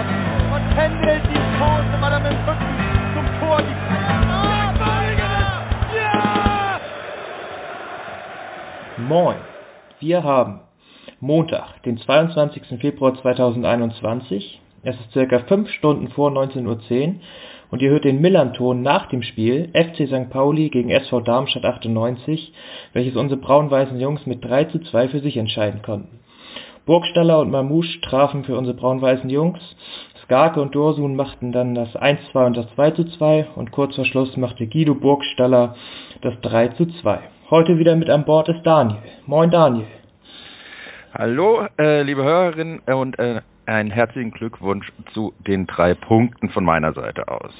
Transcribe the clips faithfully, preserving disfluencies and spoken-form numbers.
und, und pendelt die Chance, weil er mit dem Rücken zum Tor liegt. Oh, ja! Moin, wir haben Montag, den zweiundzwanzigsten Februar zweitausendeinundzwanzig. Es ist circa fünf Stunden vor neunzehn Uhr zehn und ihr hört den Millern-Ton nach dem Spiel F C Sankt Pauli gegen S V Darmstadt achtundneunzig, welches unsere braun-weißen Jungs mit drei zu zwei für sich entscheiden konnten. Burgstaller und Marmoush trafen für unsere braun-weißen Jungs, Skarke und Dursun machten dann das eins zu zwei und das zwei zu zwei und kurz vor Schluss machte Guido Burgstaller das drei zu zwei. Heute wieder mit an Bord ist Daniel. Moin Daniel. Hallo, äh, liebe Hörerinnen und äh, einen herzlichen Glückwunsch zu den drei Punkten von meiner Seite aus.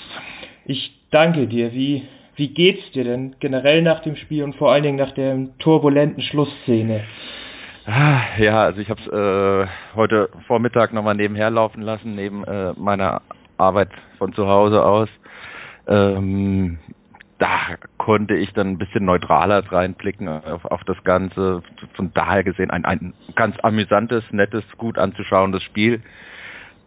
Ich danke dir. Wie, wie geht's dir denn generell nach dem Spiel und vor allen Dingen nach der turbulenten Schlussszene? Ja, also ich habe es äh, heute Vormittag nochmal nebenher laufen lassen, neben äh, meiner Arbeit von zu Hause aus. Ähm, da konnte ich dann ein bisschen neutraler reinblicken auf, auf das Ganze. Von daher gesehen ein, ein ganz amüsantes, nettes, gut anzuschauendes Spiel.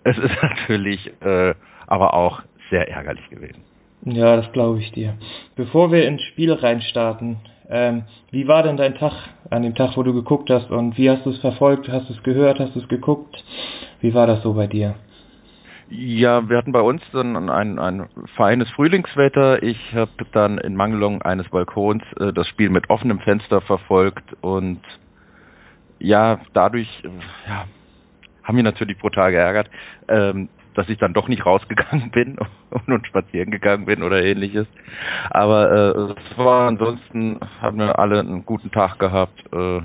Es ist natürlich äh, aber auch sehr ärgerlich gewesen. Ja, das glaube ich dir. Bevor wir ins Spiel reinstarten, ähm, wie war denn dein Tag, an dem Tag, wo du geguckt hast und wie hast du es verfolgt, hast du es gehört, hast du es geguckt, wie war das so bei dir? Ja, wir hatten bei uns dann ein, ein feines Frühlingswetter. Ich habe dann in Mangelung eines Balkons äh, das Spiel mit offenem Fenster verfolgt und ja, dadurch äh, ja, haben wir natürlich brutal geärgert, ähm, dass ich dann doch nicht rausgegangen bin und spazieren gegangen bin oder ähnliches. Aber äh, es war ansonsten, haben wir alle einen guten Tag gehabt. Äh,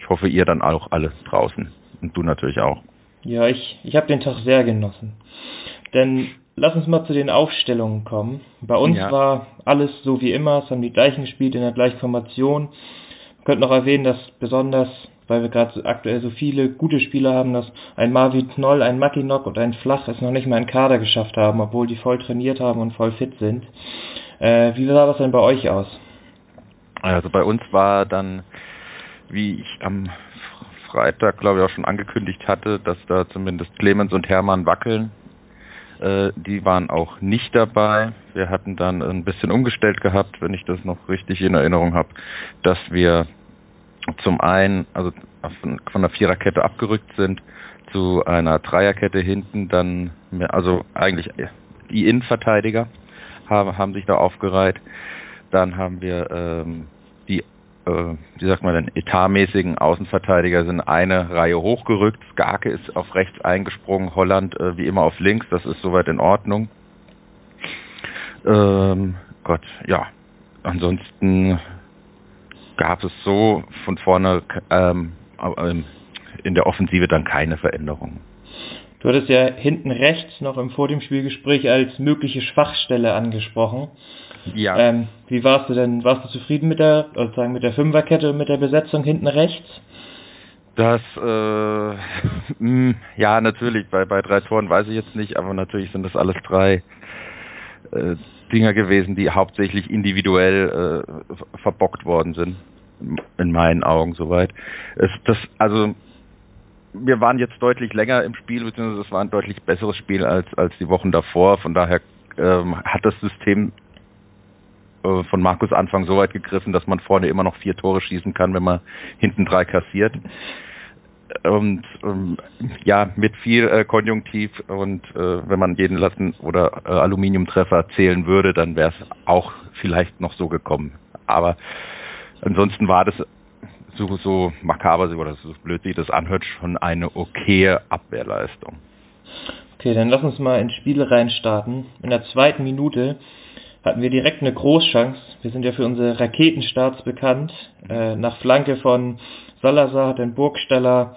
ich hoffe, ihr dann auch alle draußen und du natürlich auch. Ja, ich, ich habe den Tag sehr genossen. Denn lass uns mal zu den Aufstellungen kommen. Bei uns ja. war alles so wie immer, es haben die gleichen gespielt in der gleichen Formation. Man könnte noch erwähnen, dass besonders, weil wir gerade aktuell so viele gute Spieler haben, dass ein Marvin Knoll, ein Mackinock und ein Flach es noch nicht mal in den Kader geschafft haben, obwohl die voll trainiert haben und voll fit sind. Äh, wie sah das denn bei euch aus? Also bei uns war dann, wie ich am Freitag, glaube ich, auch schon angekündigt hatte, dass da zumindest Clemens und Hermann wackeln. Äh, die waren auch nicht dabei. Wir hatten dann ein bisschen umgestellt gehabt, wenn ich das noch richtig in Erinnerung habe, dass wir zum einen, also von der Viererkette abgerückt sind zu einer Dreierkette hinten, dann, also eigentlich die Innenverteidiger haben, haben sich da aufgereiht. Dann haben wir ähm, die, äh, wie sagt man denn, etatmäßigen Außenverteidiger sind eine Reihe hochgerückt. Skarke ist auf rechts eingesprungen, Holland äh, wie immer auf links, das ist soweit in Ordnung. Ähm, Gott, ja, ansonsten gab es so von vorne ähm, in der Offensive dann keine Veränderungen. Du hattest ja hinten rechts noch im vor dem Spielgespräch als mögliche Schwachstelle angesprochen. Ja. Ähm, wie warst du denn? Warst du zufrieden mit der, also sagen mit der Fünferkette und mit der Besetzung hinten rechts? Das, äh, ja natürlich. Bei bei drei Toren weiß ich jetzt nicht, aber natürlich sind das alles drei Äh, Dinger gewesen, die hauptsächlich individuell äh, verbockt worden sind, in meinen Augen soweit. Es, das, also wir waren jetzt deutlich länger im Spiel, beziehungsweise es war ein deutlich besseres Spiel als, als die Wochen davor. Von daher ähm, hat das System äh, von Markus Anfang so weit gegriffen, dass man vorne immer noch vier Tore schießen kann, wenn man hinten drei kassiert. Und ähm, ja, mit viel äh, Konjunktiv und äh, wenn man jeden Latten- oder äh, Aluminiumtreffer zählen würde, dann wäre es auch vielleicht noch so gekommen. Aber ansonsten war das so, so makaber oder so blöd sich das anhört, schon eine okaye Abwehrleistung. Okay, dann lass uns mal ins Spiel reinstarten. In der zweiten Minute hatten wir direkt eine Großchance. Wir sind ja für unsere Raketenstarts bekannt. Äh, nach Flanke von Zalazar hat ein Burgstaller,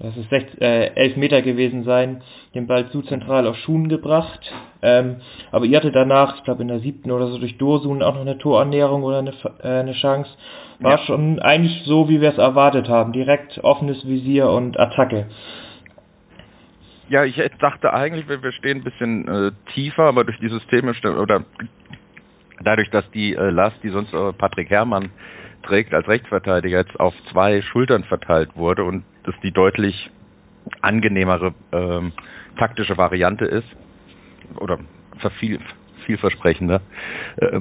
das ist sechs, äh, elf Meter gewesen sein, den Ball zu zentral auf Schuhen gebracht. Ähm, aber ihr hattet danach, ich glaube in der siebten oder so, durch Dursun auch noch eine Torannäherung oder eine, äh, eine Chance. War ja. schon eigentlich so, wie wir es erwartet haben. Direkt offenes Visier und Attacke. Ja, ich dachte eigentlich, wir stehen ein bisschen äh, tiefer, aber durch die Systeme, oder dadurch, dass die äh, Last, die sonst äh, Patrick Hermann trägt als Rechtsverteidiger, jetzt auf zwei Schultern verteilt wurde und dass die deutlich angenehmere ähm, taktische Variante ist oder verviel, vielversprechender, äh,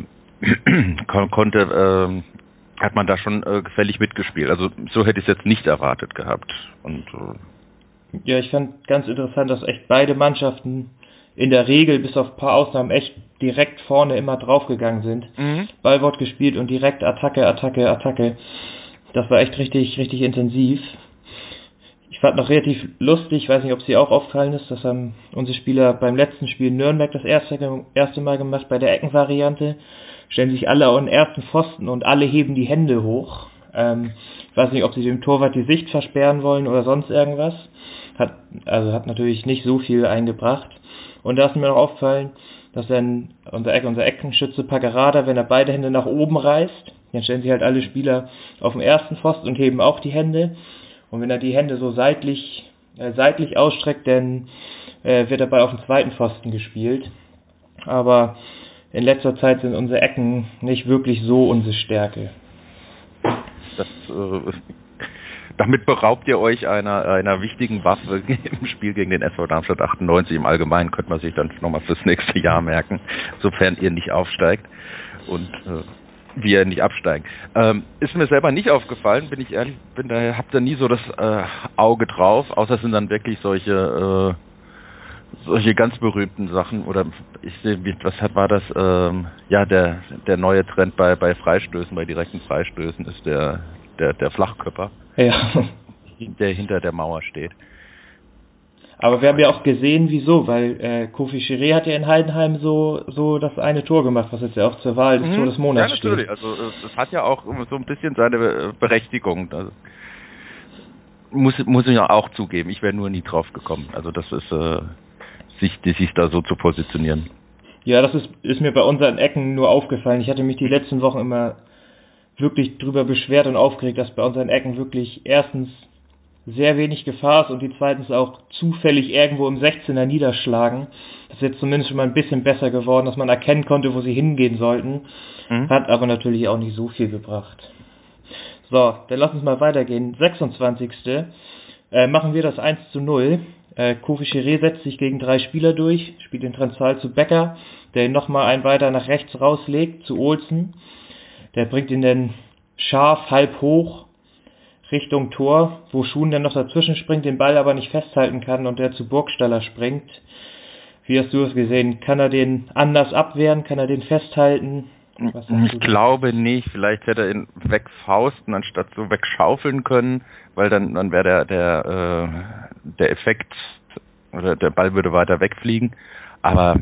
konnte, äh, hat man da schon äh, gefällig mitgespielt. Also so hätte ich es jetzt nicht erwartet gehabt. Und, äh ja, ich fand ganz interessant, dass echt beide Mannschaften in der Regel bis auf ein paar Ausnahmen echt direkt vorne immer draufgegangen sind. Mhm. Ballwort gespielt und direkt Attacke, Attacke, Attacke. Das war echt richtig, richtig intensiv. Ich fand noch relativ lustig, ich weiß nicht, ob es dir auch aufgefallen ist, das haben unsere Spieler beim letzten Spiel in Nürnberg das erste, erste Mal gemacht, bei der Eckenvariante. Stellen sich alle an den ersten Pfosten und alle heben die Hände hoch. Ähm, ich weiß nicht, ob sie dem Torwart die Sicht versperren wollen oder sonst irgendwas. Hat, also hat natürlich nicht so viel eingebracht. Und da ist mir noch aufgefallen, dass dann unser, Eck, unser Eckenschütze Pagarada, wenn er beide Hände nach oben reißt, dann stellen sich halt alle Spieler auf dem ersten Pfosten und heben auch die Hände. Und wenn er die Hände so seitlich äh, seitlich ausstreckt, dann äh, wird er Ball auf dem zweiten Pfosten gespielt. Aber in letzter Zeit sind unsere Ecken nicht wirklich so unsere Stärke. Das, äh, damit beraubt ihr euch einer, einer wichtigen Waffe im Spiel gegen den S V Darmstadt achtundneunzig. Im Allgemeinen könnte man sich dann nochmal fürs nächste Jahr merken, sofern ihr nicht aufsteigt. Und äh, wir nicht absteigen. Ähm, ist mir selber nicht aufgefallen, bin ich ehrlich, bin da, hab da nie so das äh, Auge drauf, außer es sind dann wirklich solche äh, solche ganz berühmten Sachen oder ich sehe, was hat war das? Ähm, ja, der der neue Trend bei bei Freistößen, bei direkten Freistößen ist der der der Flachkörper, ja, der hinter der Mauer steht. Aber wir haben ja auch gesehen, wieso, weil äh, Kofi Kyereh hat ja in Heidenheim so so das eine Tor gemacht, was jetzt ja auch zur Wahl des mhm. Tor des Monats ja, steht. Ja, natürlich. Also es hat ja auch so ein bisschen seine Berechtigung. Das muss, muss ich auch zugeben. Ich wäre nur nie drauf gekommen. Also das ist, äh, sich, sich da so zu positionieren. Ja, das ist, ist mir bei unseren Ecken nur aufgefallen. Ich hatte mich die letzten Wochen immer wirklich drüber beschwert und aufgeregt, dass bei unseren Ecken wirklich erstens sehr wenig Gefahr ist und die zweitens auch zufällig irgendwo im sechzehner niederschlagen. Das ist jetzt zumindest schon mal ein bisschen besser geworden, dass man erkennen konnte, wo sie hingehen sollten. Mhm. Hat aber natürlich auch nicht so viel gebracht. So, dann lass uns mal weitergehen. sechsundzwanzigste Äh, machen wir das eins zu null. Äh, Kofi Kyereh setzt sich gegen drei Spieler durch, spielt den Transal zu Becker, der ihn nochmal einen weiter nach rechts rauslegt, zu Ohlsson. Der bringt ihn dann scharf, halb hoch, Richtung Tor, wo Schuhen dann noch dazwischen springt, den Ball aber nicht festhalten kann und der zu Burgstaller springt. Wie hast du das gesehen? Kann er den anders abwehren? Kann er den festhalten? Was ich glaube gesagt? nicht. Vielleicht hätte er ihn wegfausten, anstatt so wegschaufeln können, weil dann, dann wäre der, der, äh, der Effekt oder der Ball würde weiter wegfliegen. Aber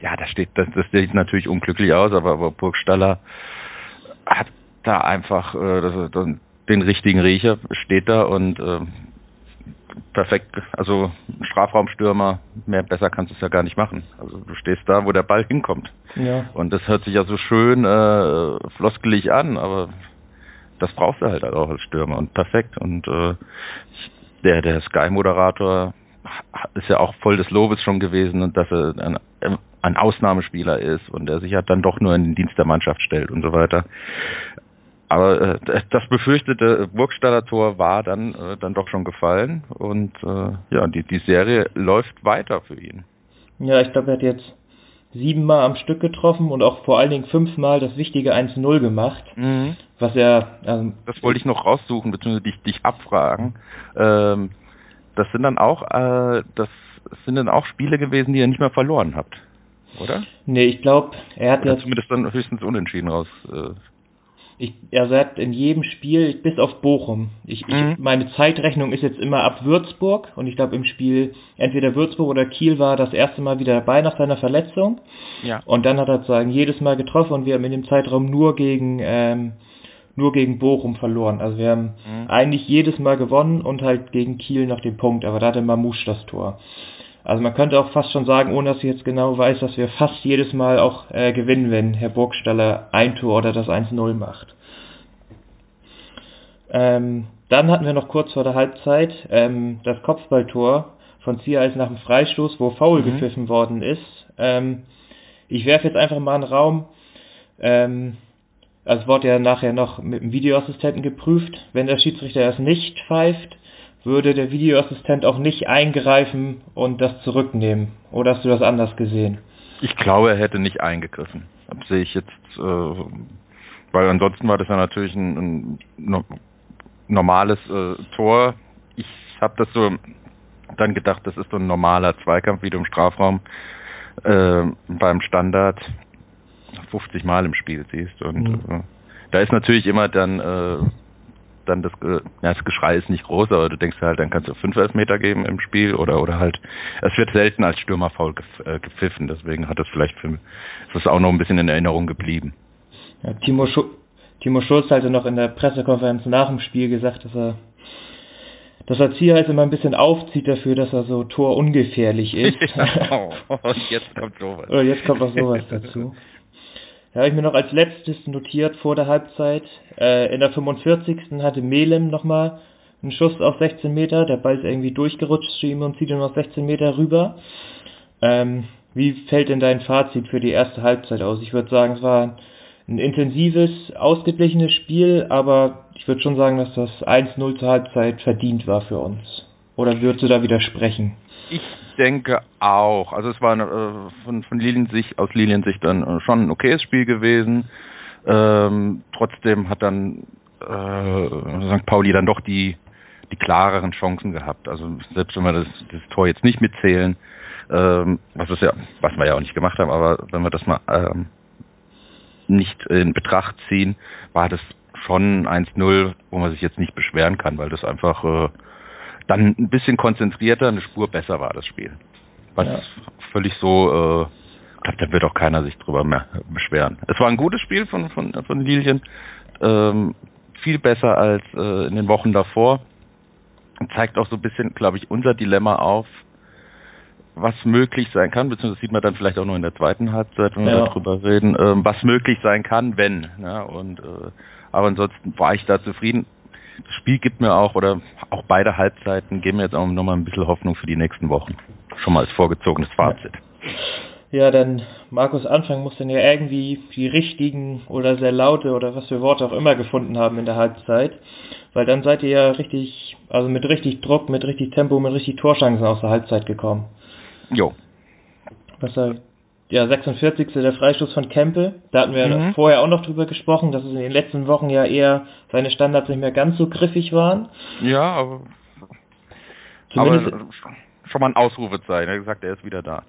ja, das, steht, das, das sieht natürlich unglücklich aus, aber, aber Burgstaller hat da einfach äh, das, das, den richtigen Riecher, steht da und äh, perfekt, also Strafraumstürmer, mehr besser kannst du es ja gar nicht machen. Also du stehst da, wo der Ball hinkommt. Ja. Und das hört sich ja so schön äh, floskelig an, aber das brauchst du halt auch als Stürmer und perfekt. Und äh, der, der Sky-Moderator ist ja auch voll des Lobes schon gewesen und dass er ein, ein Ausnahmespieler ist und der sich ja halt dann doch nur in den Dienst der Mannschaft stellt und so weiter. Aber äh, das befürchtete Burgstaller Tor war dann äh, dann doch schon gefallen und äh, ja, die die Serie läuft weiter für ihn. Ja, ich glaube, er hat jetzt siebenmal am Stück getroffen und auch vor allen Dingen fünfmal das wichtige eins zu null gemacht. Mhm. Was er ähm, das wollte ich noch raussuchen beziehungsweise dich dich abfragen. Ähm, das sind dann auch äh, das sind dann auch Spiele gewesen, die ihr nicht mehr verloren habt, oder? Nee, ich glaube, er hat oder jetzt zumindest dann höchstens unentschieden raus. Äh, Ich, also er hat in jedem Spiel, bis auf Bochum, ich, mhm. ich, meine Zeitrechnung ist jetzt immer ab Würzburg und ich glaube im Spiel entweder Würzburg oder Kiel war das erste Mal wieder dabei nach seiner Verletzung. Ja. Und dann hat er sozusagen jedes Mal getroffen und wir haben in dem Zeitraum nur gegen ähm, nur gegen Bochum verloren. Also wir haben mhm. eigentlich jedes Mal gewonnen und halt gegen Kiel noch den Punkt, aber da hatte Marmoush das Tor. Also man könnte auch fast schon sagen, ohne dass ich jetzt genau weiß, dass wir fast jedes Mal auch äh, gewinnen, wenn Herr Burgstaller ein Tor oder das eins zu null macht. Ähm, dann hatten wir noch kurz vor der Halbzeit ähm, das Kopfballtor von Ziyech nach dem Freistoß, wo Foul mhm. gepfiffen worden ist. Ähm, ich werfe jetzt einfach mal einen Raum. Ähm, also es wurde ja nachher noch mit dem Videoassistenten geprüft. Wenn der Schiedsrichter das nicht pfeift, würde der Videoassistent auch nicht eingreifen und das zurücknehmen. Oder hast du das anders gesehen? Ich glaube, er hätte nicht eingegriffen. Das sehe ich jetzt, äh, weil ansonsten war das ja natürlich ein, ein no- normales äh, Tor. Ich habe das so dann gedacht, das ist so ein normaler Zweikampf, wie du im Strafraum äh, beim Standard fünfzig Mal im Spiel siehst. Und mhm. äh, da ist natürlich immer dann... Äh, dann das, ja, das Geschrei ist nicht groß, aber du denkst halt, dann kannst du fünf Elfmeter geben im Spiel oder oder halt, es wird selten als Stürmerfoul gepfiffen, deswegen hat das vielleicht für mich, das ist auch noch ein bisschen in Erinnerung geblieben. Ja, Timo, Schu- Timo Schulz hatte noch in der Pressekonferenz nach dem Spiel gesagt, dass er dass er Zier halt immer ein bisschen aufzieht dafür, dass er so torungefährlich ist. Ja, und jetzt kommt sowas. Oder jetzt kommt auch sowas dazu. Da habe ich mir noch als letztes notiert vor der Halbzeit. Äh, in der fünfundvierzigsten hatte Melem nochmal einen Schuss auf sechzehn Meter. Der Ball ist irgendwie durchgerutscht zu ihm und zieht ihn auf sechzehn Meter rüber. Ähm, wie fällt denn dein Fazit für die erste Halbzeit aus? Ich würde sagen, es war ein intensives, ausgeglichenes Spiel, aber ich würde schon sagen, dass das eins null zur Halbzeit verdient war für uns. Oder würdest du da widersprechen? Ich denke auch. Also es war eine, von, von Lilien-Sicht, aus Lilien-Sicht dann schon ein okayes Spiel gewesen. Ähm, trotzdem hat dann äh, Sankt Pauli dann doch die, die klareren Chancen gehabt. Also selbst wenn wir das, das Tor jetzt nicht mitzählen, ähm, was, ist ja, was wir ja auch nicht gemacht haben, aber wenn wir das mal ähm, nicht in Betracht ziehen, war das schon eins null, wo man sich jetzt nicht beschweren kann, weil das einfach... Äh, dann ein bisschen konzentrierter, eine Spur besser war das Spiel. Was ja. völlig so, ich äh, glaube, da wird auch keiner sich drüber mehr beschweren. Es war ein gutes Spiel von von, von Lilien, ähm, viel besser als äh, in den Wochen davor. Zeigt auch so ein bisschen, glaube ich, unser Dilemma auf, was möglich sein kann, beziehungsweise das sieht man dann vielleicht auch nur in der zweiten Halbzeit, wenn ja. wir darüber reden, ähm, was möglich sein kann, wenn. Ja, und äh, aber ansonsten war ich da zufrieden. Das Spiel gibt mir auch, oder auch beide Halbzeiten geben mir jetzt auch nochmal ein bisschen Hoffnung für die nächsten Wochen. Schon mal als vorgezogenes Fazit. Ja, denn Markus Anfang muss dann ja irgendwie die richtigen oder sehr laute oder was für Worte auch immer gefunden haben in der Halbzeit. Weil dann seid ihr ja richtig, also mit richtig Druck, mit richtig Tempo, mit richtig Torchancen aus der Halbzeit gekommen. Jo. Was halt, ja, sechsundvierzigste der Freistoß von Kempe. Da hatten wir mhm. vorher auch noch drüber gesprochen, dass es in den letzten Wochen ja eher seine Standards nicht mehr ganz so griffig waren. Ja, aber, aber schon mal ein Ausrufezeichen. Er hat gesagt, er ist wieder da.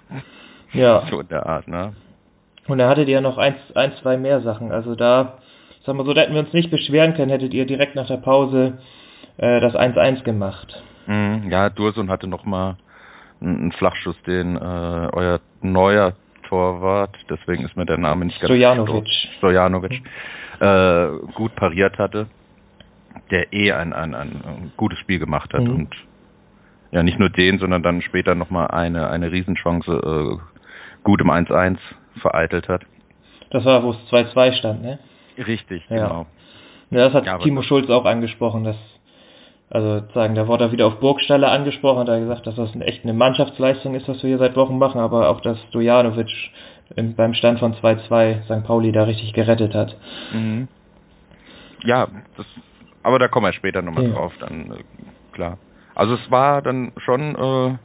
Ja. So in der Art, ne? Und da hattet ihr ja noch eins, ein, zwei mehr Sachen. Also da, ich sag mal so, da hätten wir uns nicht beschweren können, hättet ihr direkt nach der Pause äh, das eins eins gemacht. Mhm, ja, Dursun hatte nochmal einen Flachschuss, den äh, euer neuer Torwart, deswegen ist mir der Name nicht ganz Stojanovic. Stojanovic. Mhm. Äh, gut pariert hatte, der eh ein, ein, ein gutes Spiel gemacht hat. Mhm. Und ja, nicht nur den, sondern dann später nochmal eine, eine Riesenchance äh, gut im eins eins vereitelt hat. Das war, wo es zwei zwei stand, ne? Richtig, ja. Genau. Ja, das hat ja, Timo Schulz auch angesprochen, dass, also sagen, da wurde er wieder auf Burgstaller angesprochen und hat gesagt, dass das echt eine Mannschaftsleistung ist, was wir hier seit Wochen machen, aber auch, dass Stojanovic beim Stand von zwei zwei Sankt Pauli da richtig gerettet hat. Mhm. Ja, das, aber da kommen wir später nochmal ja. drauf, dann äh, klar. Also es war dann schon, äh,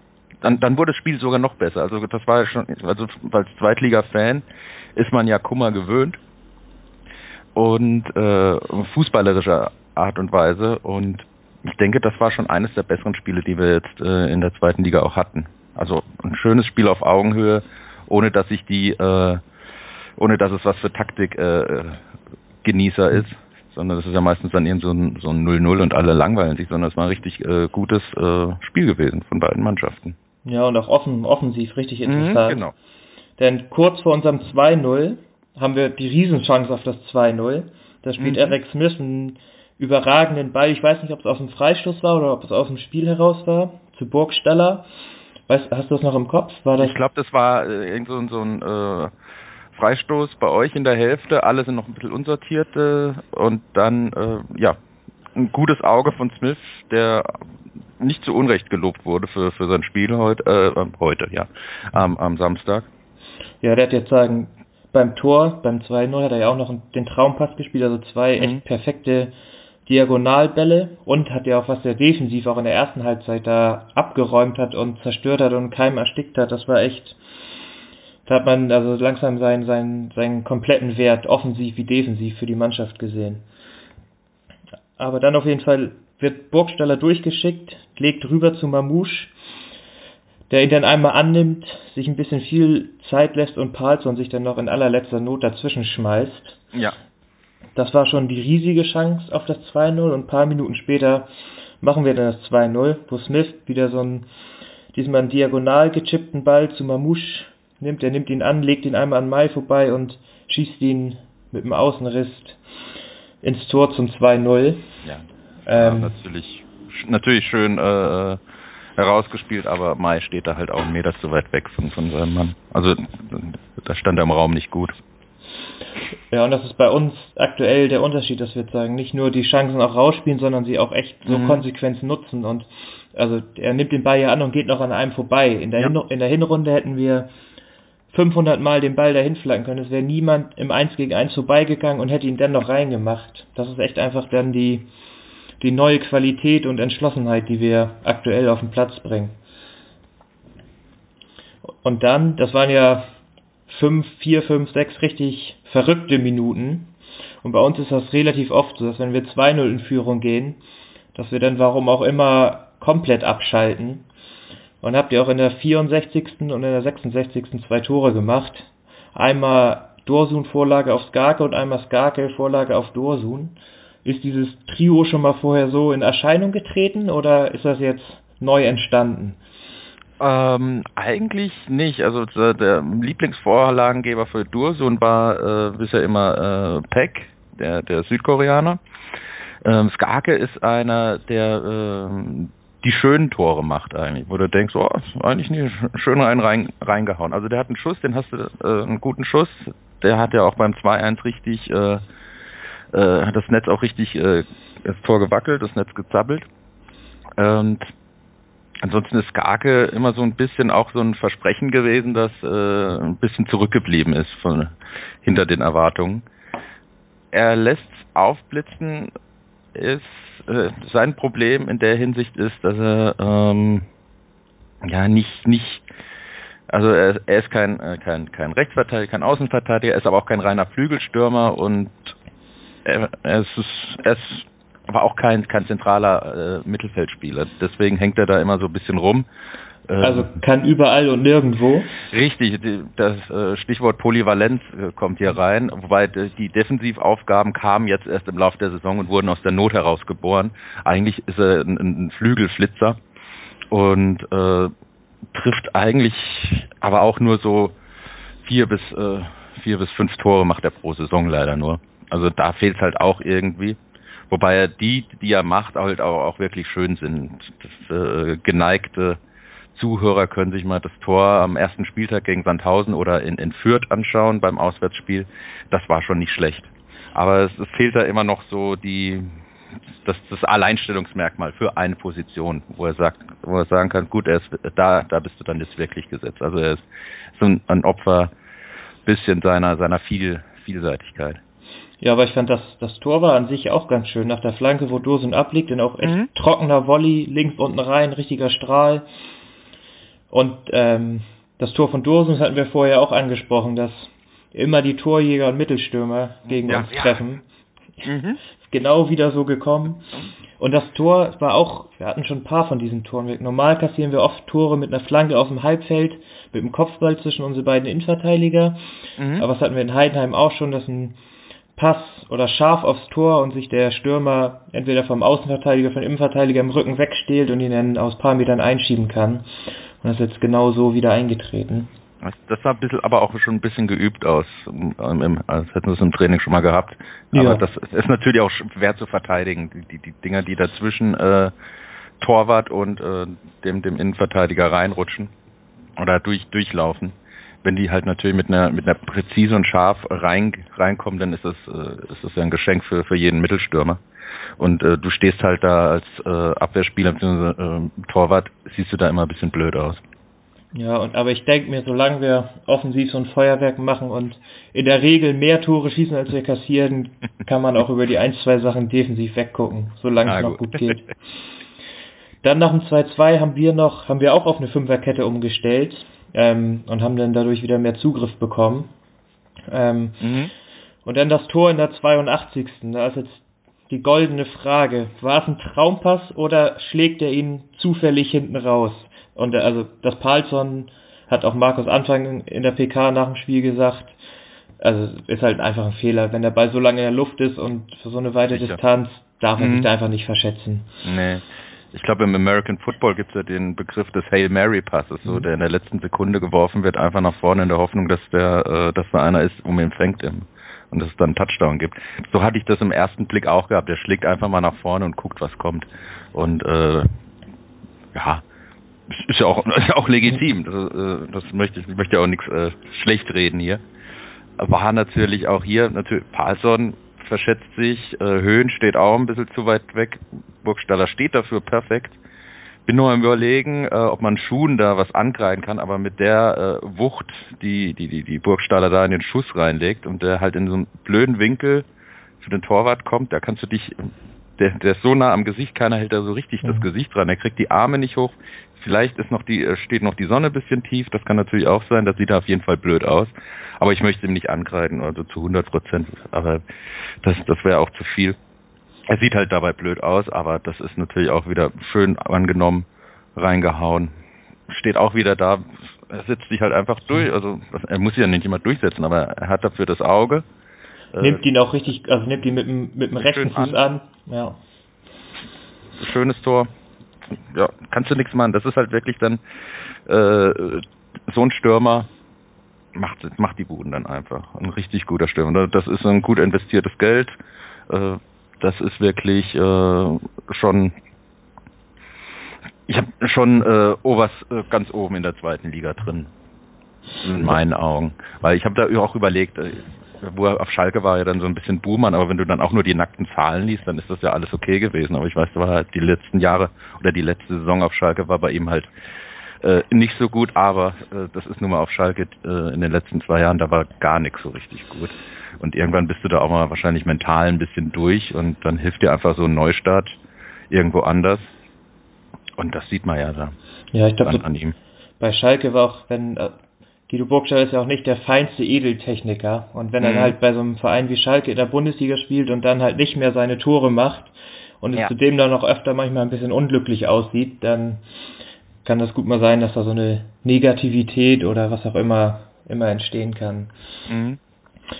dann, dann wurde das Spiel sogar noch besser. Also das war schon, also als Zweitliga-Fan ist man ja Kummer gewöhnt und äh, fußballerischer Art und Weise und ich denke, das war schon eines der besseren Spiele, die wir jetzt äh, in der zweiten Liga auch hatten. Also ein schönes Spiel auf Augenhöhe, ohne dass sich die, äh, ohne dass es was für Taktik-Genießer äh, ist, sondern das ist ja meistens dann eben so ein, so ein null null und alle langweilen sich, sondern es war ein richtig äh, gutes äh, Spiel gewesen von beiden Mannschaften. Ja, und auch offen, offensiv, richtig interessant. Mhm, genau. Denn kurz vor unserem zwei null haben wir die Riesenchance auf das zwei null. Da spielt mhm. Eric Smith einen überragenden Ball, ich weiß nicht, ob es aus dem Freistoß war oder ob es aus dem Spiel heraus war, zu Burgstaller. Weißt, hast du das noch im Kopf? War das ich glaube, das war äh, irgend so ein, so ein äh, Freistoß bei euch in der Hälfte, alle sind noch ein bisschen unsortiert äh, und dann, äh, ja, ein gutes Auge von Smith, der nicht zu Unrecht gelobt wurde für, für sein Spiel heute, äh, heute, ja, am, am Samstag. Ja, der hat jetzt sagen, beim Tor, beim zwei null hat er ja auch noch den Traumpass gespielt, also zwei mhm. echt perfekte Diagonalbälle und hat ja auch, was er defensiv auch in der ersten Halbzeit da abgeräumt hat und zerstört hat und Keim erstickt hat, das war echt, da hat man also langsam seinen, seinen, seinen kompletten Wert, offensiv wie defensiv, für die Mannschaft gesehen. Aber dann auf jeden Fall wird Burgstaller durchgeschickt, legt rüber zu Marmoush, der ihn dann einmal annimmt, sich ein bisschen viel Zeit lässt und Pahlson sich dann noch in allerletzter Not dazwischen schmeißt. Ja. Das war schon die riesige Chance auf das zwei null und ein paar Minuten später machen wir dann das zwei null, wo Smith wieder so einen, diesmal einen diagonal gechippten Ball zu Marmoush nimmt. Er nimmt ihn an, legt ihn einmal an Mai vorbei und schießt ihn mit dem Außenriss ins Tor zum zwei null. Ja, ähm, ja natürlich, natürlich schön äh, herausgespielt, aber Mai steht da halt auch einen Meter zu weit weg von, von seinem Mann. Also da stand er im Raum nicht gut. Ja, und das ist bei uns aktuell der Unterschied, dass wir sagen, nicht nur die Chancen auch rausspielen, sondern sie auch echt so mhm. konsequent nutzen. Und also er nimmt den Ball ja an und geht noch an einem vorbei. In der, ja. Hin- in der Hinrunde hätten wir fünfhundert Mal den Ball dahin flanken können. Es wäre niemand im eins gegen eins vorbeigegangen und hätte ihn dann noch reingemacht. Das ist echt einfach dann die, die neue Qualität und Entschlossenheit, die wir aktuell auf den Platz bringen. Und dann, das waren ja fünf, vier, fünf, sechs richtig verrückte Minuten. Und bei uns ist das relativ oft so, dass wenn wir zwei null in Führung gehen, dass wir dann warum auch immer komplett abschalten. Und habt ihr auch in der vierundsechzigsten und in der sechsundsechzigsten zwei Tore gemacht. Einmal Dursun-Vorlage auf Skarke und einmal Skarke-Vorlage auf Dursun. Ist dieses Trio schon mal vorher so in Erscheinung getreten oder ist das jetzt neu entstanden? Ähm, eigentlich nicht. Also der, der Lieblingsvorlagengeber für Dursun war äh, bisher immer äh, Peck, der, der Südkoreaner. Ähm, Skarke ist einer, der äh, die schönen Tore macht eigentlich, wo du denkst, oh, ist eigentlich nicht schön rein, rein, reingehauen. Also der hat einen Schuss, den hast du, äh, einen guten Schuss, der hat ja auch beim zwei eins richtig, äh, äh, hat das Netz auch richtig, äh, das Tor gewackelt, das Netz gezappelt. Und ansonsten ist Skarke immer so ein bisschen auch so ein Versprechen gewesen, das äh, ein bisschen zurückgeblieben ist von hinter den Erwartungen. Er lässt aufblitzen, ist sein Problem in der Hinsicht ist, dass er ähm, ja nicht, nicht also er, er ist kein, kein, kein Rechtsverteidiger, kein Außenverteidiger, er ist aber auch kein reiner Flügelstürmer und er, er, ist, er ist aber auch kein, kein zentraler äh, Mittelfeldspieler. Deswegen hängt er da immer so ein bisschen rum. Also kann überall und nirgendwo. Richtig, das Stichwort Polyvalenz kommt hier rein, wobei die Defensivaufgaben kamen jetzt erst im Laufe der Saison und wurden aus der Not heraus geboren. Eigentlich ist er ein Flügelflitzer und äh, trifft eigentlich aber auch nur so vier bis, äh, vier bis fünf Tore macht er pro Saison leider nur. Also da fehlt es halt auch irgendwie. Wobei er die, die er macht, halt auch, auch wirklich schön sind. Das äh, geneigte Zuhörer können sich mal das Tor am ersten Spieltag gegen Sandhausen oder in, in Fürth anschauen beim Auswärtsspiel. Das war schon nicht schlecht. Aber es, es fehlt da immer noch so die das, das Alleinstellungsmerkmal für eine Position, wo er sagt, wo er sagen kann, gut, er ist, da, da bist du dann jetzt wirklich gesetzt. Also er ist, ist ein, ein Opfer bisschen seiner seiner Viel, Vielseitigkeit. Ja, aber ich fand, das, das Tor war an sich auch ganz schön. Nach der Flanke, wo Dursun abliegt, dann auch echt mhm. trockener Volley, links unten rein, richtiger Strahl. Und ähm, das Tor von Dursun hatten wir vorher auch angesprochen, dass immer die Torjäger und Mittelstürmer gegen ja, uns treffen. Ja. Mhm. Genau wieder so gekommen. Und das Tor war auch, wir hatten schon ein paar von diesen Toren. Normal kassieren wir oft Tore mit einer Flanke auf dem Halbfeld, mit dem Kopfball zwischen unsere beiden Innenverteidiger. Mhm. Aber das hatten wir in Heidenheim auch schon, dass ein Pass oder scharf aufs Tor und sich der Stürmer entweder vom Außenverteidiger, vom Innenverteidiger im Rücken wegstehlt und ihn dann aus ein paar Metern einschieben kann. Und das ist jetzt genau so wieder eingetreten. Das sah ein bisschen, aber auch schon ein bisschen geübt aus. Das hätten wir es im Training schon mal gehabt. Ja. Aber das ist natürlich auch schwer zu verteidigen. Die, die Dinger, die dazwischen äh, Torwart und äh, dem, dem Innenverteidiger reinrutschen oder durch, durchlaufen. Wenn die halt natürlich mit einer, mit einer präzise und scharf rein, reinkommen, dann ist das, äh, ist das ja ein Geschenk für, für jeden Mittelstürmer. Und äh, du stehst halt da als äh, Abwehrspieler bzw. Äh, Torwart, siehst du da immer ein bisschen blöd aus. Ja, und aber ich denke mir, solange wir offensiv so ein Feuerwerk machen und in der Regel mehr Tore schießen, als wir kassieren, kann man auch über die ein, zwei Sachen defensiv weggucken, solange es noch gut geht. Dann nach dem zwei zwei haben wir noch, haben wir auch auf eine Fünferkette umgestellt ähm, und haben dann dadurch wieder mehr Zugriff bekommen. Ähm, mhm. Und dann das Tor in der zweiundachtzigsten Da ist jetzt die goldene Frage. War es ein Traumpass oder schlägt er ihn zufällig hinten raus? Und also das Palsson hat auch Markus Anfang in der P K nach dem Spiel gesagt, also ist halt einfach ein Fehler, wenn der Ball so lange in der Luft ist und für so eine weite Sicher. Distanz darf man mhm. sich da einfach nicht verschätzen. Nee. Ich glaube, im American Football gibt es ja den Begriff des Hail Mary Passes, so, mhm. der in der letzten Sekunde geworfen wird, einfach nach vorne in der Hoffnung, dass der, äh, dass da einer ist, um ihn fängt im, und dass es dann einen Touchdown gibt. So hatte ich das im ersten Blick auch gehabt. Der schlägt einfach mal nach vorne und guckt, was kommt. Und äh, ja, ist ja auch, ist ja auch legitim. Das, äh, das möchte ich, ich möchte ja auch nichts äh, schlecht reden hier. War natürlich auch hier natürlich Paulson. Verschätzt sich, äh, Höhen steht auch ein bisschen zu weit weg, Burgstaller steht dafür perfekt. Bin nur am Überlegen, äh, ob man Schuhen da was ankreiden kann, aber mit der äh, Wucht, die, die, die, die Burgstaller da in den Schuss reinlegt und der halt in so einem blöden Winkel zu den Torwart kommt, da kannst du dich, der, der ist so nah am Gesicht, keiner hält da so richtig mhm. das Gesicht dran, er kriegt die Arme nicht hoch, vielleicht ist noch die, steht noch die Sonne ein bisschen tief, das kann natürlich auch sein, das sieht da auf jeden Fall blöd aus, aber ich möchte ihm nicht angreifen, also zu hundert Prozent, aber das, das wäre auch zu viel. Er sieht halt dabei blöd aus, aber das ist natürlich auch wieder schön angenommen, reingehauen, steht auch wieder da, er setzt sich halt einfach durch, also er muss sich ja nicht immer durchsetzen, aber er hat dafür das Auge. Nimmt äh, ihn auch richtig, also nimmt ihn mit dem, mit dem rechten Fuß an. an. Ja. Schönes Tor. Ja, kannst du nichts machen. Das ist halt wirklich dann äh, so ein Stürmer macht, macht die Buden dann einfach. Ein richtig guter Stürmer. Das ist ein gut investiertes Geld. Äh, das ist wirklich äh, schon. Ich habe schon äh, Obers äh, ganz oben in der zweiten Liga drin. In meinen Augen. Weil ich habe da auch überlegt, äh, wo er auf Schalke war, ja dann so ein bisschen Buhmann, aber wenn du dann auch nur die nackten Zahlen liest, dann ist das ja alles okay gewesen. Aber ich weiß, war halt die letzten Jahre oder die letzte Saison auf Schalke war bei ihm halt äh, nicht so gut, aber äh, das ist nun mal auf Schalke äh, in den letzten zwei Jahren, da war gar nichts so richtig gut. Und irgendwann bist du da auch mal wahrscheinlich mental ein bisschen durch und dann hilft dir einfach so ein Neustart irgendwo anders. Und das sieht man ja da ja, ich glaub, an, an ihm. Bei Schalke war auch, wenn... Äh Guido Burgstaller ist ja auch nicht der feinste Edeltechniker und wenn mhm. er halt bei so einem Verein wie Schalke in der Bundesliga spielt und dann halt nicht mehr seine Tore macht und ja. es zudem dann auch öfter manchmal ein bisschen unglücklich aussieht, dann kann das gut mal sein, dass da so eine Negativität oder was auch immer immer entstehen kann. Mhm.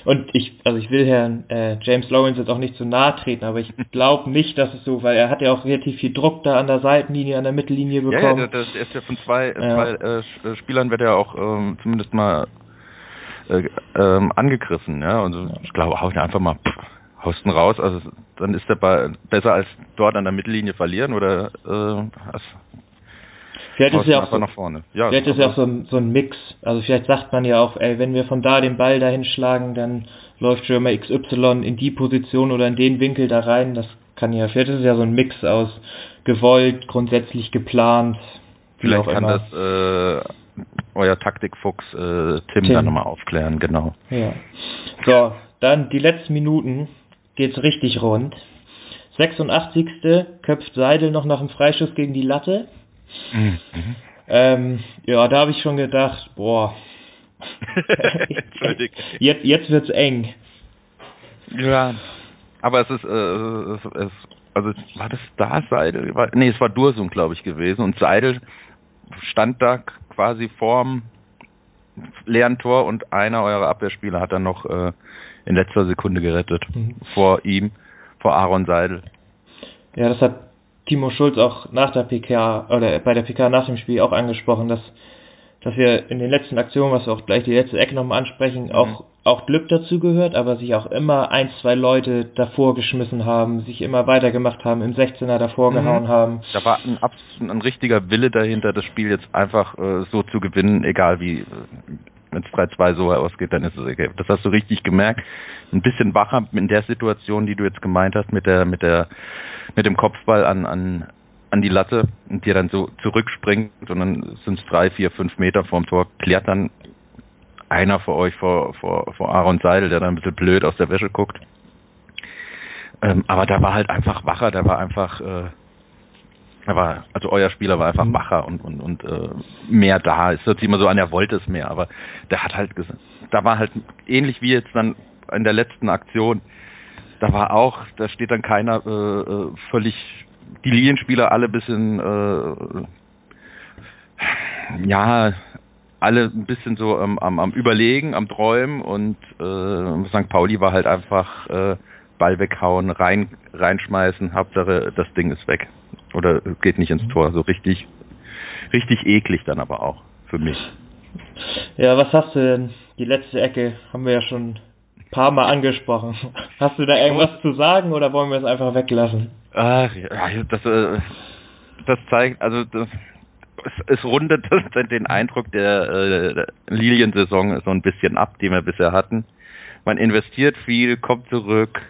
Und ich, also ich will Herrn äh, James Lawrence jetzt auch nicht zu nahe treten, aber ich glaube nicht, dass es so, weil er hat ja auch relativ viel Druck da an der Seitenlinie, an der Mittellinie bekommen. Ja, ja das ist ja von zwei, ja. zwei äh, Spielern wird er auch ähm, zumindest mal äh, ähm, angegriffen, ja. Und ja. ich glaube, hau ihn einfach mal pff, haust ihn raus, also dann ist der Ball besser als dort an der Mittellinie verlieren oder äh, was? Vielleicht ist ja auch so, nach vorne. Ja, vielleicht ist ja auch so ein, so ein Mix. Also vielleicht sagt man ja auch, ey, wenn wir von da den Ball dahin schlagen, dann läuft Stürmer X Y in die Position oder in den Winkel da rein. Das kann ja, vielleicht ist es ja so ein Mix aus gewollt, grundsätzlich geplant. Vielleicht kann immer. das äh, euer Taktikfuchs äh, Tim, Tim. dann nochmal aufklären, genau. Ja. So, dann die letzten Minuten geht's richtig rund. sechsundachtzigste köpft Seidel noch nach dem Freischuss gegen die Latte. Mhm. Ähm, ja, da habe ich schon gedacht, boah, jetzt, jetzt wird's eng. Ja, aber es ist, äh, es, also war das da Seidel? War, nee, es war Dursun, glaube ich, gewesen und Seidel stand da quasi vorm leeren Tor und einer eurer Abwehrspieler hat dann noch äh, in letzter Sekunde gerettet, mhm. vor ihm, vor Aaron Seidel. Ja, das hat Timo Schulz auch nach der P K oder bei der P K nach dem Spiel auch angesprochen, dass dass wir in den letzten Aktionen, was wir auch gleich die letzte Ecke nochmal ansprechen, mhm. auch auch Glück dazu gehört, aber sich auch immer ein, zwei Leute davor geschmissen haben, sich immer weitergemacht haben, im sechzehner davor mhm. gehauen haben. Da war ein, ein richtiger Wille dahinter, das Spiel jetzt einfach äh, so zu gewinnen, egal wie, wenn es drei zwei so ausgeht, dann ist es okay. Das hast du richtig gemerkt. Ein bisschen wacher in der Situation, die du jetzt gemeint hast, mit der mit der mit dem Kopfball an, an an die Latte und die dann so zurückspringt und dann sind es drei, vier, fünf Meter vorm Tor, klärt dann einer vor euch, vor, vor, vor Aaron Seidel, der dann ein bisschen blöd aus der Wäsche guckt. Ähm, aber da war halt einfach wacher, da war einfach, äh, da war, also euer Spieler war einfach wacher und, und, und äh, mehr da. Es hört sich immer so an, er wollte es mehr, aber der hat halt gesagt, da war halt ähnlich wie jetzt dann in der letzten Aktion, da war auch, da steht dann keiner äh, völlig, die Linienspieler alle ein bisschen, äh, ja, alle ein bisschen so am, am, am Überlegen, am Träumen und äh, Sankt Pauli war halt einfach äh, Ball weghauen, rein, reinschmeißen, Hauptsache das Ding ist weg oder geht nicht ins Tor, so richtig, richtig eklig dann aber auch für mich. Ja, was hast du denn? Die letzte Ecke haben wir ja schon ein paar Mal angesprochen. Hast du da irgendwas zu sagen oder wollen wir es einfach weglassen? Ach, ja, das, äh, das zeigt, also das Es rundet den Eindruck der, äh, der Lilien-Saison so ein bisschen ab, den wir bisher hatten. Man investiert viel, kommt zurück,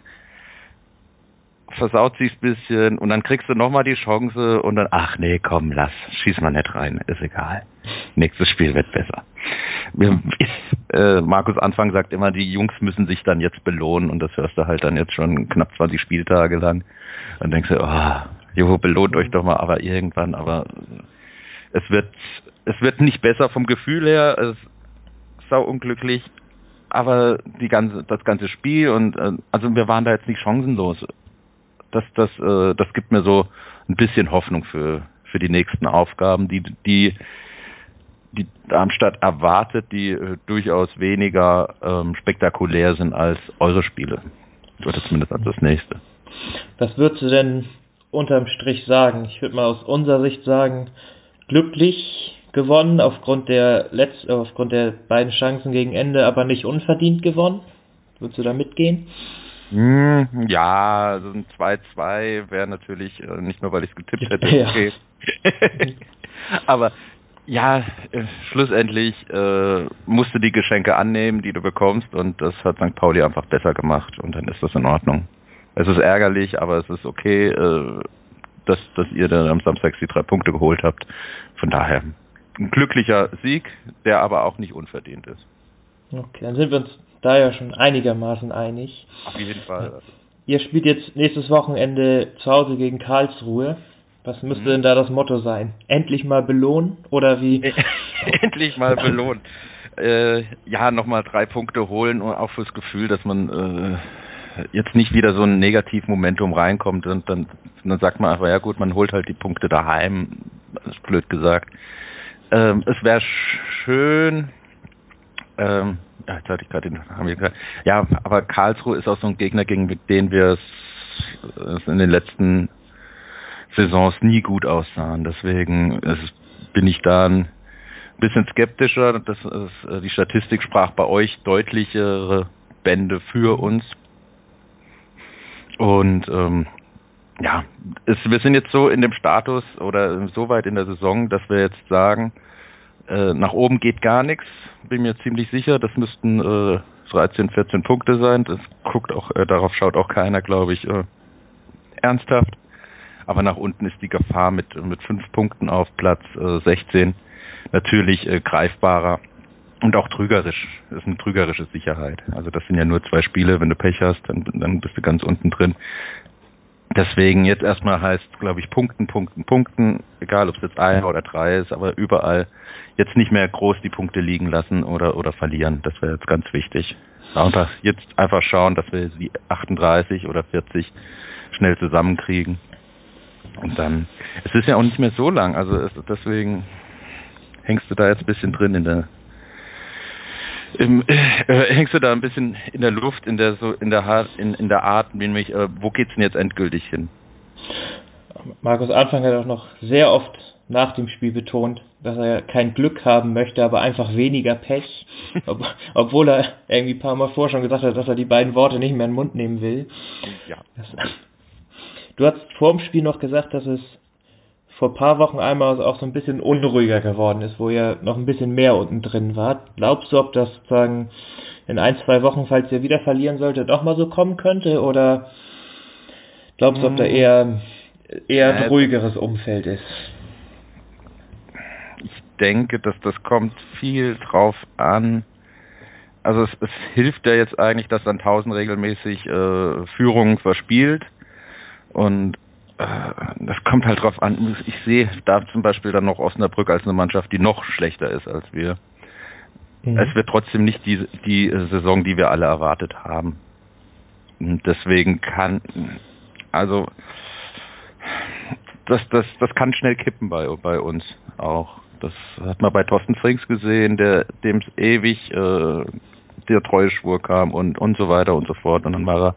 versaut sich ein bisschen und dann kriegst du nochmal die Chance und dann, ach nee, komm, lass, schieß mal nicht rein, ist egal. Nächstes Spiel wird besser. Wir, äh, Markus Anfang sagt immer, die Jungs müssen sich dann jetzt belohnen und das hörst du halt dann jetzt schon knapp zwanzig Spieltage lang. Dann denkst du, oh, jo, belohnt euch doch mal, aber irgendwann, aber... Es wird, es wird nicht besser vom Gefühl her, es ist sau unglücklich, aber die ganze, das ganze Spiel und, also wir waren da jetzt nicht chancenlos. Das, das, das gibt mir so ein bisschen Hoffnung für, für die nächsten Aufgaben, die, die, die Darmstadt erwartet, die durchaus weniger ähm, spektakulär sind als eure Spiele. Oder zumindest als das nächste. Was würdest du denn unterm Strich sagen? Ich würde mal aus unserer Sicht sagen, glücklich gewonnen aufgrund der Letz-, aufgrund der beiden Chancen gegen Ende, aber nicht unverdient gewonnen. Würdest du da mitgehen? Ja, also ein zwei zwei wäre natürlich, nicht nur weil ich es getippt hätte, ja. Okay. Aber ja, schlussendlich äh, musst du die Geschenke annehmen, die du bekommst und das hat Sankt Pauli einfach besser gemacht und dann ist das in Ordnung. Es ist ärgerlich, aber es ist okay, äh, Dass, dass ihr dann am Samstag die drei Punkte geholt habt. Von daher ein glücklicher Sieg, der aber auch nicht unverdient ist. Okay, dann sind wir uns da ja schon einigermaßen einig. Auf jeden Fall. Ihr spielt jetzt nächstes Wochenende zu Hause gegen Karlsruhe. Was müsste mhm. denn da das Motto sein? Endlich mal belohnen oder wie? Endlich mal belohnen. Äh, ja, nochmal drei Punkte holen und auch fürs Gefühl, dass man... Äh, jetzt nicht wieder so ein Negativmomentum reinkommt und dann, dann sagt man einfach, ja gut, man holt halt die Punkte daheim, das ist blöd gesagt. Ähm, es wäre schön, ähm, ja, jetzt hatte ich gerade den Namen gesagt, ja, aber Karlsruhe ist auch so ein Gegner, gegen den wir es in den letzten Saisons nie gut aussahen, deswegen ist, bin ich da ein bisschen skeptischer, das ist, die Statistik sprach bei euch deutlichere Bände für uns. Und ähm, ja, es, wir sind jetzt so in dem Status oder so weit in der Saison, dass wir jetzt sagen, äh, nach oben geht gar nichts. Bin mir ziemlich sicher, das müssten äh, dreizehn, vierzehn Punkte sein. Das guckt auch, äh, darauf schaut auch keiner, glaube ich, äh, ernsthaft. Aber nach unten ist die Gefahr mit mit fünf Punkten auf Platz äh, sechzehn natürlich äh, greifbarer und auch trügerisch. Das ist eine trügerische Sicherheit. Also das sind ja nur zwei Spiele. Wenn du Pech hast, dann, dann bist du ganz unten drin. Deswegen jetzt erstmal heißt, glaube ich, Punkten, Punkten, Punkten. Egal, ob es jetzt ein oder drei ist, aber überall jetzt nicht mehr groß die Punkte liegen lassen oder oder verlieren. Das wäre jetzt ganz wichtig. Einfach jetzt einfach schauen, dass wir die achtunddreißig oder vierzig schnell zusammenkriegen. Und dann, es ist ja auch nicht mehr so lang. Also es, deswegen hängst du da jetzt ein bisschen drin in der Im, äh, hängst du da ein bisschen in der Luft, in der so in der in, in der Art, nämlich äh, wo geht's denn jetzt endgültig hin? Markus Anfang hat auch noch sehr oft nach dem Spiel betont, dass er kein Glück haben möchte, aber einfach weniger Pech, Ob, obwohl er irgendwie ein paar Mal vorher schon gesagt hat, dass er die beiden Worte nicht mehr in den Mund nehmen will. Ja. Das, du hast vor dem Spiel noch gesagt, dass es vor ein paar Wochen einmal auch so ein bisschen unruhiger geworden ist, wo ihr noch ein bisschen mehr unten drin wart. Glaubst du, ob das sozusagen in ein, zwei Wochen, falls ihr wieder verlieren solltet, auch mal so kommen könnte? Oder glaubst du, ob da eher eher ein äh, ruhigeres Umfeld ist. Ich denke, dass das kommt viel drauf an. Also es, es hilft ja jetzt eigentlich, dass Sandhausen regelmäßig äh, Führungen verspielt. Und äh, das kommt halt drauf an. Ich sehe da zum Beispiel dann noch Osnabrück als eine Mannschaft, die noch schlechter ist als wir. Mhm. Es wird trotzdem nicht die, die Saison, die wir alle erwartet haben. Und deswegen kann... Also... Das, das, das kann schnell kippen bei, bei uns auch. Das hat man bei Thorsten Frings gesehen, der dem es ewig äh, der treue Schwur kam und, und so weiter und so fort. Und dann war er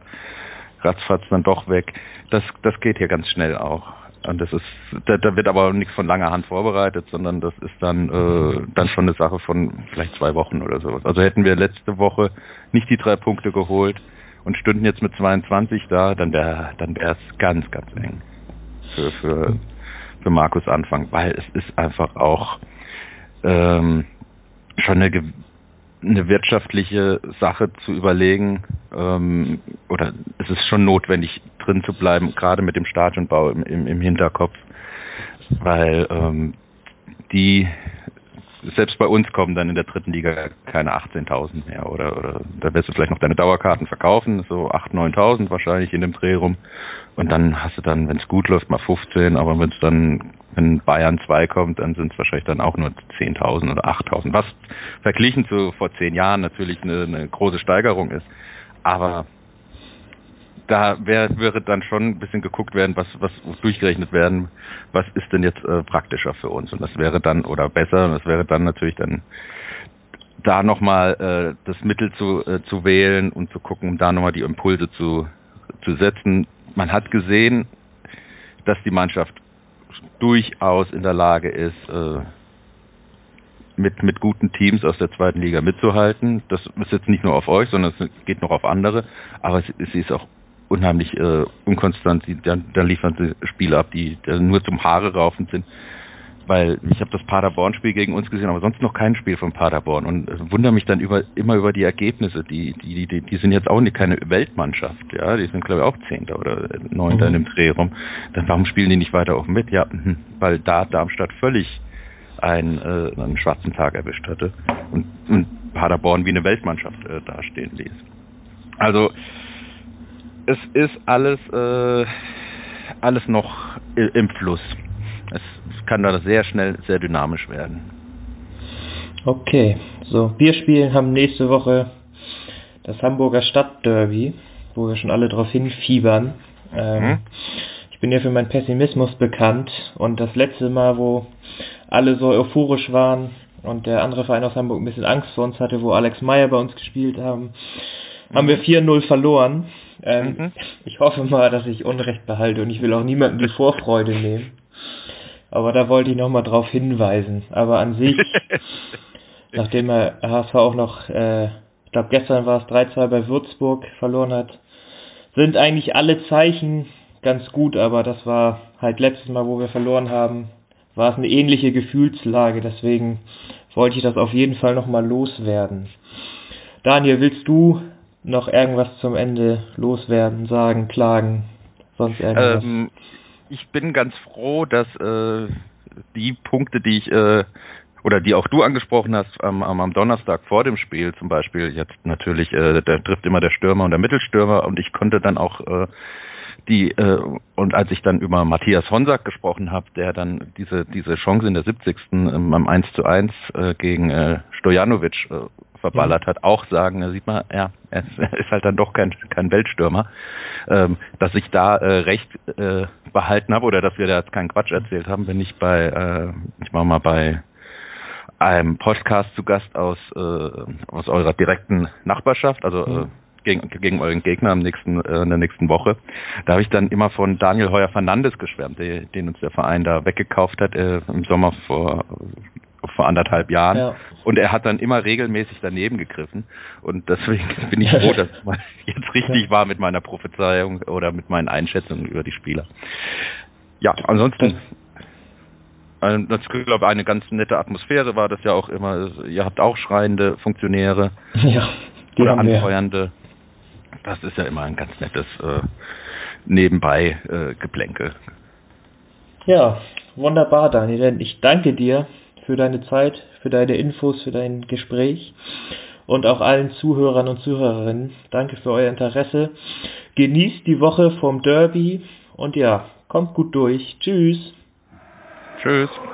ratzfatz dann doch weg. Das, das geht hier ganz schnell auch. Und das ist, da, da wird aber nichts von langer Hand vorbereitet, sondern das ist dann, äh, dann schon eine Sache von vielleicht zwei Wochen oder sowas. Also hätten wir letzte Woche nicht die drei Punkte geholt und stünden jetzt mit zweiundzwanzig da, dann wäre dann wäre es ganz, ganz eng. Für, für, für Markus Anfang, weil es ist einfach auch ähm, schon eine, eine wirtschaftliche Sache zu überlegen, ähm, oder es ist schon notwendig, drin zu bleiben, gerade mit dem Stadionbau im, im, im Hinterkopf, weil ähm, die, selbst bei uns kommen dann in der dritten Liga keine achtzehntausend mehr, oder, oder da wirst du vielleicht noch deine Dauerkarten verkaufen, so achttausend, neuntausend wahrscheinlich in dem Dreh rum. Und dann hast du dann, wenn es gut läuft, mal fünfzehn, aber wenn es dann, wenn Bayern zwei kommt, dann sind es wahrscheinlich dann auch nur zehntausend oder achttausend, was verglichen zu vor zehn Jahren natürlich eine, eine große Steigerung ist. Aber da wäre wäre dann schon ein bisschen geguckt werden, was, was durchgerechnet werden, was ist denn jetzt äh, praktischer für uns? Und das wäre dann, oder besser, das wäre dann natürlich dann, da nochmal äh, das Mittel zu, äh, zu wählen und zu gucken, um da nochmal die Impulse zu, zu setzen. Man hat gesehen, dass die Mannschaft durchaus in der Lage ist, äh, mit, mit guten Teams aus der zweiten Liga mitzuhalten. Das ist jetzt nicht nur auf euch, sondern es geht noch auf andere. Aber sie ist auch unheimlich äh, unkonstant. Sie, dann, dann liefern sie Spiele ab, die nur zum Haare raufend sind. Weil ich habe das Paderborn-Spiel gegen uns gesehen, aber sonst noch kein Spiel von Paderborn. Und äh, wundere mich dann über, immer über die Ergebnisse. Die, die, die, die sind jetzt auch nicht keine Weltmannschaft. Ja, die sind, glaube ich, auch Zehnter oder Neunter mhm. in dem Dreh rum. Dann warum spielen die nicht weiter auch mit? Ja, weil da Darmstadt völlig einen, äh, einen schwarzen Tag erwischt hatte. Und, und Paderborn wie eine Weltmannschaft äh, dastehen ließ. Also, es ist alles, äh, alles noch im Fluss. Es kann da sehr schnell, sehr dynamisch werden. Okay, so, wir spielen haben nächste Woche das Hamburger Stadtderby, wo wir schon alle drauf hinfiebern. Ähm, hm? Ich bin ja für meinen Pessimismus bekannt und das letzte Mal, wo alle so euphorisch waren und der andere Verein aus Hamburg ein bisschen Angst vor uns hatte, wo Alex Meyer bei uns gespielt haben, hm. haben wir vier null verloren. Ähm, mhm. Ich hoffe mal, dass ich Unrecht behalte und ich will auch niemandem die Vorfreude nehmen. Aber da wollte ich nochmal drauf hinweisen. Aber an sich, nachdem der H S V auch noch, äh, ich glaube gestern war es drei zwei bei Würzburg verloren hat, sind eigentlich alle Zeichen ganz gut. Aber das war halt letztes Mal, wo wir verloren haben, war es eine ähnliche Gefühlslage. Deswegen wollte ich das auf jeden Fall nochmal loswerden. Daniel, willst du noch irgendwas zum Ende loswerden, sagen, klagen, sonst irgendwas? Ähm. Ich bin ganz froh, dass äh, die Punkte, die ich äh, oder die auch du angesprochen hast am, am Donnerstag vor dem Spiel zum Beispiel, jetzt natürlich, äh, da trifft immer der Stürmer und der Mittelstürmer und ich konnte dann auch äh, die, äh, und als ich dann über Matthias Honsack gesprochen habe, der dann diese diese Chance in der siebzigsten am eins zu eins äh, gegen äh, Stojanovic äh, verballert hat, auch sagen, da sieht man, ja, er ist halt dann doch kein, kein Weltstürmer, ähm, dass ich da äh, recht äh, behalten habe oder dass wir da jetzt keinen Quatsch erzählt haben, wenn ich bei, äh, ich war mal bei einem Podcast zu Gast aus äh, aus eurer direkten Nachbarschaft, also mhm. äh, gegen, gegen euren Gegner am nächsten, äh, in der nächsten Woche. Da habe ich dann immer von Daniel Heuer-Fernandes geschwärmt, den, den uns der Verein da weggekauft hat äh, im Sommer vor vor anderthalb Jahren. Ja. Und er hat dann immer regelmäßig daneben gegriffen. Und deswegen bin ich froh, dass ich jetzt richtig war mit meiner Prophezeiung oder mit meinen Einschätzungen über die Spieler. Ja, ansonsten, das, ich glaube, eine ganz nette Atmosphäre war das ja auch immer. Ihr habt auch schreiende Funktionäre ja, oder anfeuernde. Das ist ja immer ein ganz nettes äh, Nebenbei-Geplänkel. Ja, wunderbar, Daniel. Ich danke dir für deine Zeit, für deine Infos, für dein Gespräch und auch allen Zuhörern und Zuhörerinnen. Danke für euer Interesse. Genießt die Woche vom Derby und ja, kommt gut durch. Tschüss. Tschüss.